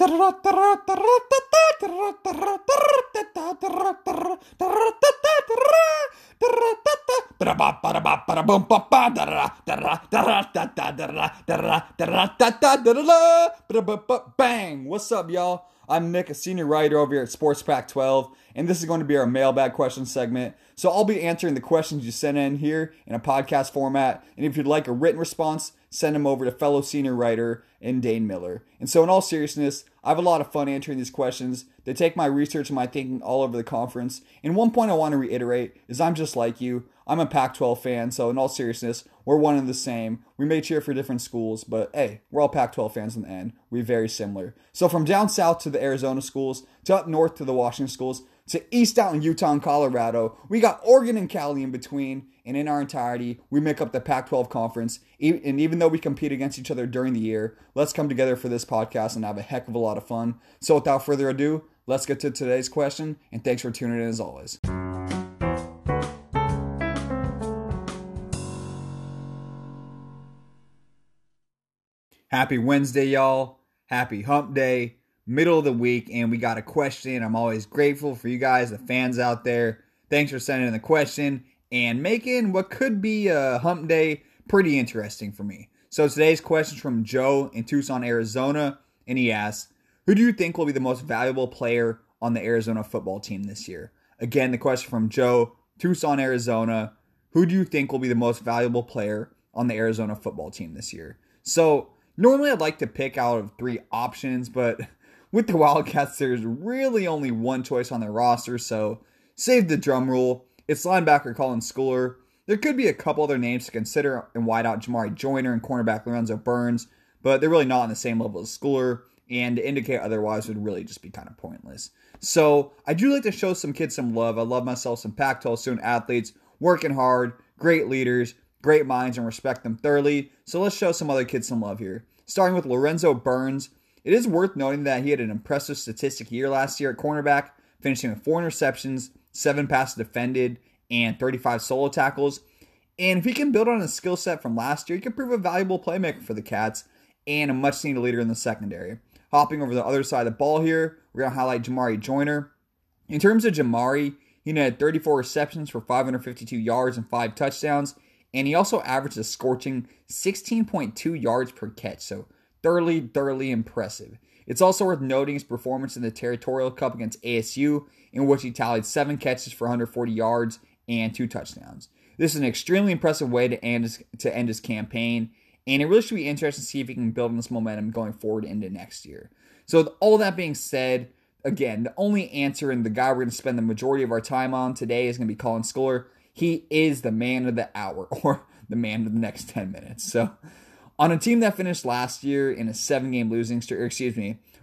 Bang! What's up, y'all? I'm Nick, a senior writer over here at Sports Pack 12, and this is going to be our mailbag question segment. So I'll be answering the questions you sent in here in a podcast format, and if you'd like a written response, send them over to fellow senior writer and Dane Miller. And so in all seriousness, I have a lot of fun answering these questions. They take my research and my thinking all over the conference. And one point I want to reiterate is I'm just like you. I'm a Pac-12 fan, so in all seriousness, we're one and the same. We may cheer for different schools, but hey, we're all Pac-12 fans in the end. We're very similar. So from down south to the Arizona schools, to up north to the Washington schools, to east out in Utah and Colorado, we got Oregon and Cali in between, and in our entirety, we make up the Pac-12 conference. And even though we compete against each other during the year, let's come together for this podcast and have a heck of a lot of fun. So without further ado, let's get to today's question, and thanks for tuning in as always. Happy Wednesday, y'all. Happy hump day, middle of the week, and we got a question. I'm always grateful for you guys, the fans out there. Thanks for sending in the question and making what could be a hump day pretty interesting for me. So today's question is from Joe in Tucson, Arizona, and he asks, who do you think will be the most valuable player on the Arizona football team this year? Again, the question from Joe, Tucson, Arizona. Who do you think will be the most valuable player on the Arizona football team this year? So normally I'd like to pick out of three options, but with the Wildcats, there's really only one choice on their roster, so save the drum roll. It's linebacker Colin Schooler. There could be a couple other names to consider in wideout Jamari Joyner and cornerback Lorenzo Burns, but they're really not on the same level as Schooler, and to indicate otherwise would really just be kind of pointless. So I do like to show some kids some love. I love myself some Pac-12 student athletes, working hard, great leaders, great minds, and respect them thoroughly. So let's show some other kids some love here. Starting with Lorenzo Burns, it is worth noting that he had an impressive statistic year last year at cornerback, finishing with 4 interceptions, 7 passes defended, and 35 solo tackles. And if he can build on his skill set from last year, he can prove a valuable playmaker for the Cats and a much-needed leader in the secondary. Hopping over the other side of the ball here, we're going to highlight Jamari Joyner. In terms of Jamari, he had 34 receptions for 552 yards and 5 touchdowns. And he also averaged a scorching 16.2 yards per catch, so thoroughly impressive. It's also worth noting his performance in the Territorial Cup against ASU, in which he tallied 7 catches for 140 yards and 2 touchdowns. This is an extremely impressive way to end his campaign, and it really should be interesting to see if he can build on this momentum going forward into next year. So with all that being said, again, the only answer and the guy we're going to spend the majority of our time on today is going to be Colin Schooler. He is the man of the hour, or the man of the next 10 minutes. So, on a team that finished last year in a 7-game losing streak,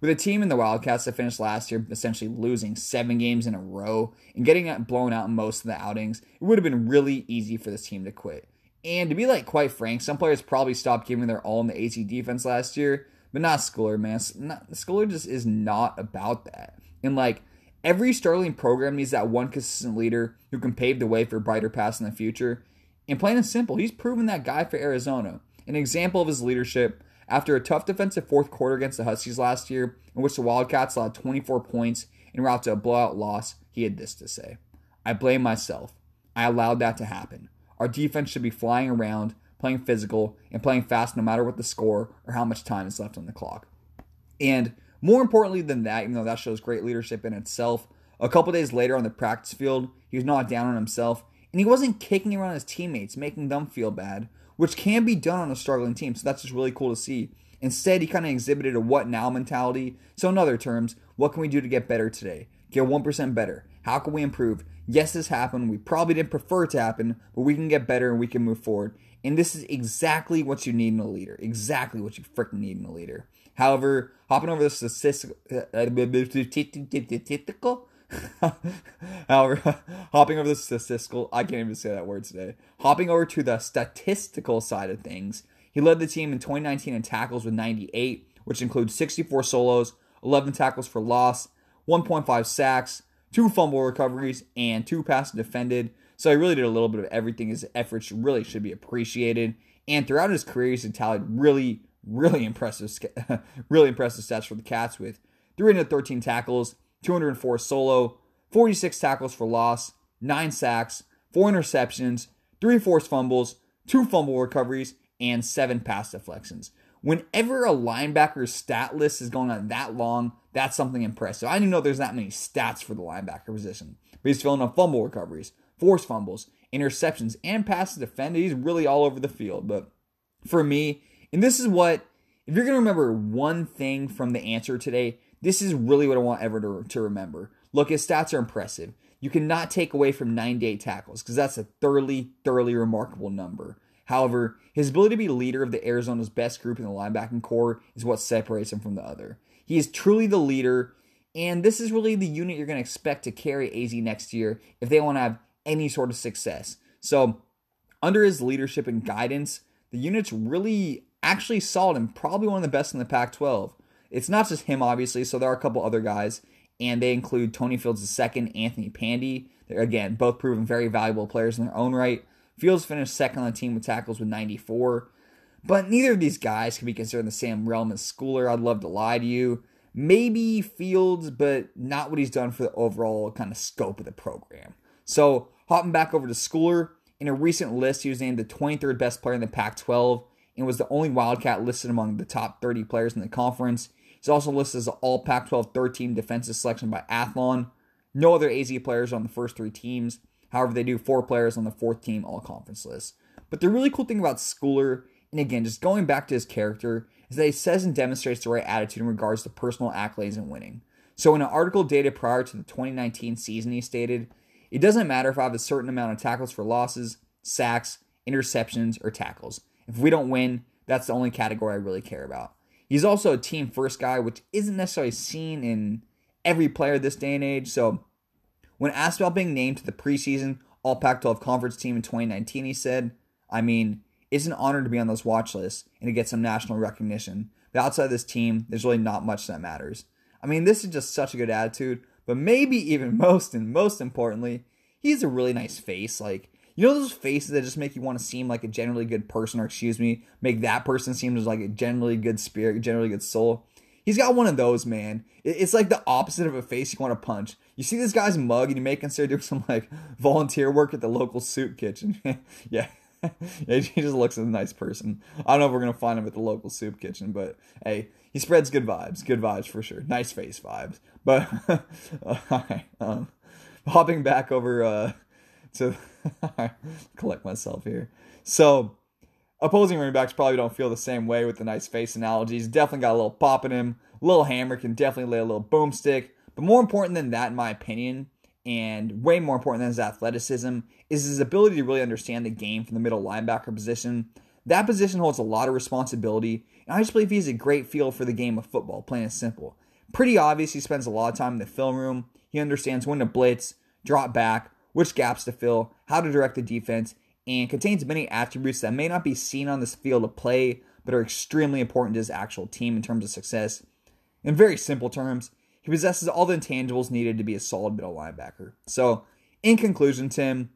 with a team in the Wildcats that finished last year essentially losing 7 games in a row and getting blown out in most of the outings, it would have been really easy for this team to quit. And to be quite frank, some players probably stopped giving their all in the AC defense last year, but not Schooler, man. Schooler just is not about that. And every Sterling program needs that one consistent leader who can pave the way for brighter paths in the future. And plain and simple, he's proven that guy for Arizona. An example of his leadership, after a tough defensive fourth quarter against the Huskies last year, in which the Wildcats allowed 24 points en route to a blowout loss, he had this to say. I blame myself. I allowed that to happen. Our defense should be flying around, playing physical, and playing fast no matter what the score or how much time is left on the clock. And more importantly than that, even though that shows great leadership in itself, a couple days later on the practice field, he was not down on himself, and he wasn't kicking around his teammates, making them feel bad, which can be done on a struggling team, so that's just really cool to see. Instead, he kind of exhibited a what-now mentality. So in other terms, what can we do to get better today? Get 1% better. How can we improve? Yes, this happened. We probably didn't prefer it to happen, but we can get better and we can move forward. And this is exactly what you need in a leader. Exactly what you freaking need in a leader. However, hopping over the statistical, Hopping over to the statistical side of things, he led the team in 2019 in tackles with 98, which includes 64 solos, 11 tackles for loss, 1.5 sacks, 2 fumble recoveries, and 2 passes defended. So he really did a little bit of everything. His efforts really should be appreciated. And throughout his career, he's tallied really really impressive stats for the Cats with 313 tackles, 204 solo, 46 tackles for loss, 9 sacks, 4 interceptions, 3 forced fumbles, 2 fumble recoveries, and 7 pass deflections. Whenever a linebacker's stat list is going on that long, that's something impressive. I didn't know there's that many stats for the linebacker position. But he's filling up fumble recoveries, forced fumbles, interceptions, and passes defended. He's really all over the field. But for me, and this is what, if you're going to remember one thing from the answer today, this is really what I want everyone to remember. Look, his stats are impressive. You cannot take away from 98 tackles because that's a thoroughly remarkable number. However, his ability to be leader of the Arizona's best group in the linebacking core is what separates him from the other. He is truly the leader, and this is really the unit you're going to expect to carry AZ next year if they want to have any sort of success. So, under his leadership and guidance, the unit's really actually solid and probably one of the best in the Pac-12. It's not just him, obviously, so there are a couple other guys, and they include Tony Fields II, Anthony Pandy. They're, again, both proven very valuable players in their own right. Fields finished second on the team with tackles with 94. But neither of these guys can be considered the same realm as Schooler. I'd love to lie to you. Maybe Fields, but not what he's done for the overall kind of scope of the program. So hopping back over to Schooler, in a recent list, he was named the 23rd best player in the Pac-12 and was the only Wildcat listed among the top 30 players in the conference. He's also listed as an all Pac-12 third-team defensive selection by Athlon. No other AZ players on the first three teams. However, they do 4 players on the 4th team all-conference list. But the really cool thing about Schooler, and again, just going back to his character, is that he says and demonstrates the right attitude in regards to personal accolades and winning. So in an article dated prior to the 2019 season, he stated, "It doesn't matter if I have a certain amount of tackles for losses, sacks, interceptions, or tackles. If we don't win, that's the only category I really care about." He's also a team-first guy, which isn't necessarily seen in every player this day and age, so... When asked about being named to the preseason All Pac-12 Conference team in 2019, he said, "I mean, it's an honor to be on those watch lists and to get some national recognition. But outside this team, there's really not much that matters. I mean, this is just such a good attitude, but maybe even most importantly, he's a really nice face. Like, you know those faces that just make you want to seem like a generally good person, or make that person seem just like a generally good spirit, generally good soul? He's got one of those, man. It's like the opposite of a face you want to punch. You see this guy's mug and you may consider doing some like volunteer work at the local soup kitchen." Yeah. Yeah, he just looks like a nice person. I don't know if we're going to find him at the local soup kitchen, but hey, he spreads good vibes. Good vibes for sure. Nice face vibes. But all right, hopping back over to collect myself here. So opposing running backs probably don't feel the same way with the nice face analogies. Definitely got a little pop in him. A little hammer can definitely lay a little boomstick. But more important than that, in my opinion, and way more important than his athleticism, is his ability to really understand the game from the middle linebacker position. That position holds a lot of responsibility, and I just believe he has a great feel for the game of football, plain and simple. Pretty obvious he spends a lot of time in the film room. He understands when to blitz, drop back, which gaps to fill, how to direct the defense, and contains many attributes that may not be seen on this field of play, but are extremely important to his actual team in terms of success. In very simple terms, he possesses all the intangibles needed to be a solid middle linebacker. So, in conclusion, Tim,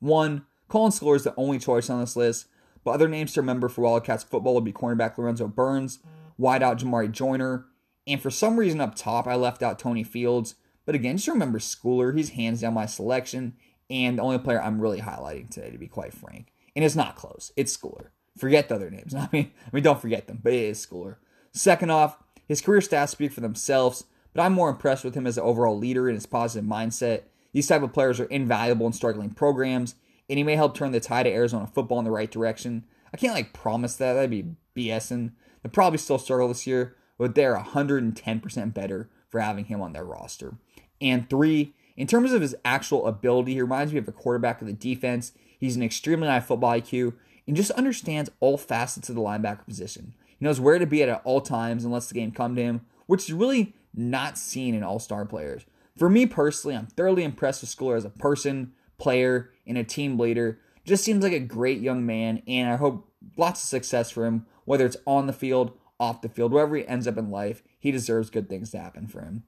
1, Colin Schooler is the only choice on this list, but other names to remember for Wildcats football would be cornerback Lorenzo Burns, wideout Jamari Joyner, and for some reason up top, I left out Tony Fields. But again, just remember Schooler, he's hands down my selection, and the only player I'm really highlighting today, to be quite frank. And it's not close. It's Schooler. Forget the other names. I mean, don't forget them, but it is Schooler. Second off, his career stats speak for themselves, but I'm more impressed with him as an overall leader and his positive mindset. These type of players are invaluable in struggling programs, and he may help turn the tide of Arizona football in the right direction. I can't, promise that. That'd be BSing. They'll probably still struggle this year, but they're 110% better for having him on their roster. And 3, in terms of his actual ability, he reminds me of a quarterback of the defense. He's an extremely high football IQ and just understands all facets of the linebacker position. He knows where to be at all times and lets the game come to him, which is really not seen in all-star players. For me personally, I'm thoroughly impressed with Schooler as a person, player, and a team leader. Just seems like a great young man, and I hope lots of success for him, whether it's on the field, off the field, wherever he ends up in life. He deserves good things to happen for him.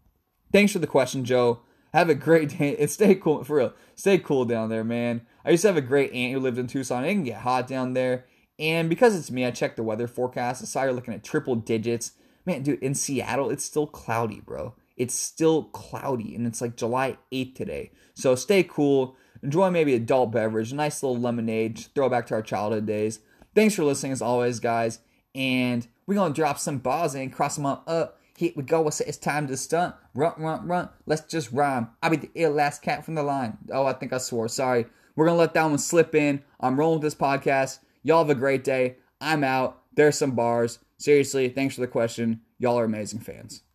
Thanks for the question, Joe. Have a great day, and stay cool, for real. Stay cool down there, man. I used to have a great aunt who lived in Tucson. It can get hot down there, And because it's me, I checked the weather forecast. I saw you're looking at triple digits. Man, dude, in Seattle, it's still cloudy, bro. It's still cloudy, and it's like July 8th today. So stay cool. Enjoy maybe a adult beverage, a nice little lemonade, throwback to our childhood days. Thanks for listening as always, guys. And we're going to drop some bars and cross them all up. Here we go. It's time to stunt. Run, run, run. Let's just rhyme. I'll be the ill last cat from the line. Oh, I think I swore. Sorry. We're going to let that one slip in. I'm rolling with this podcast. Y'all have a great day. I'm out. There's some bars. Seriously, thanks for the question. Y'all are amazing fans.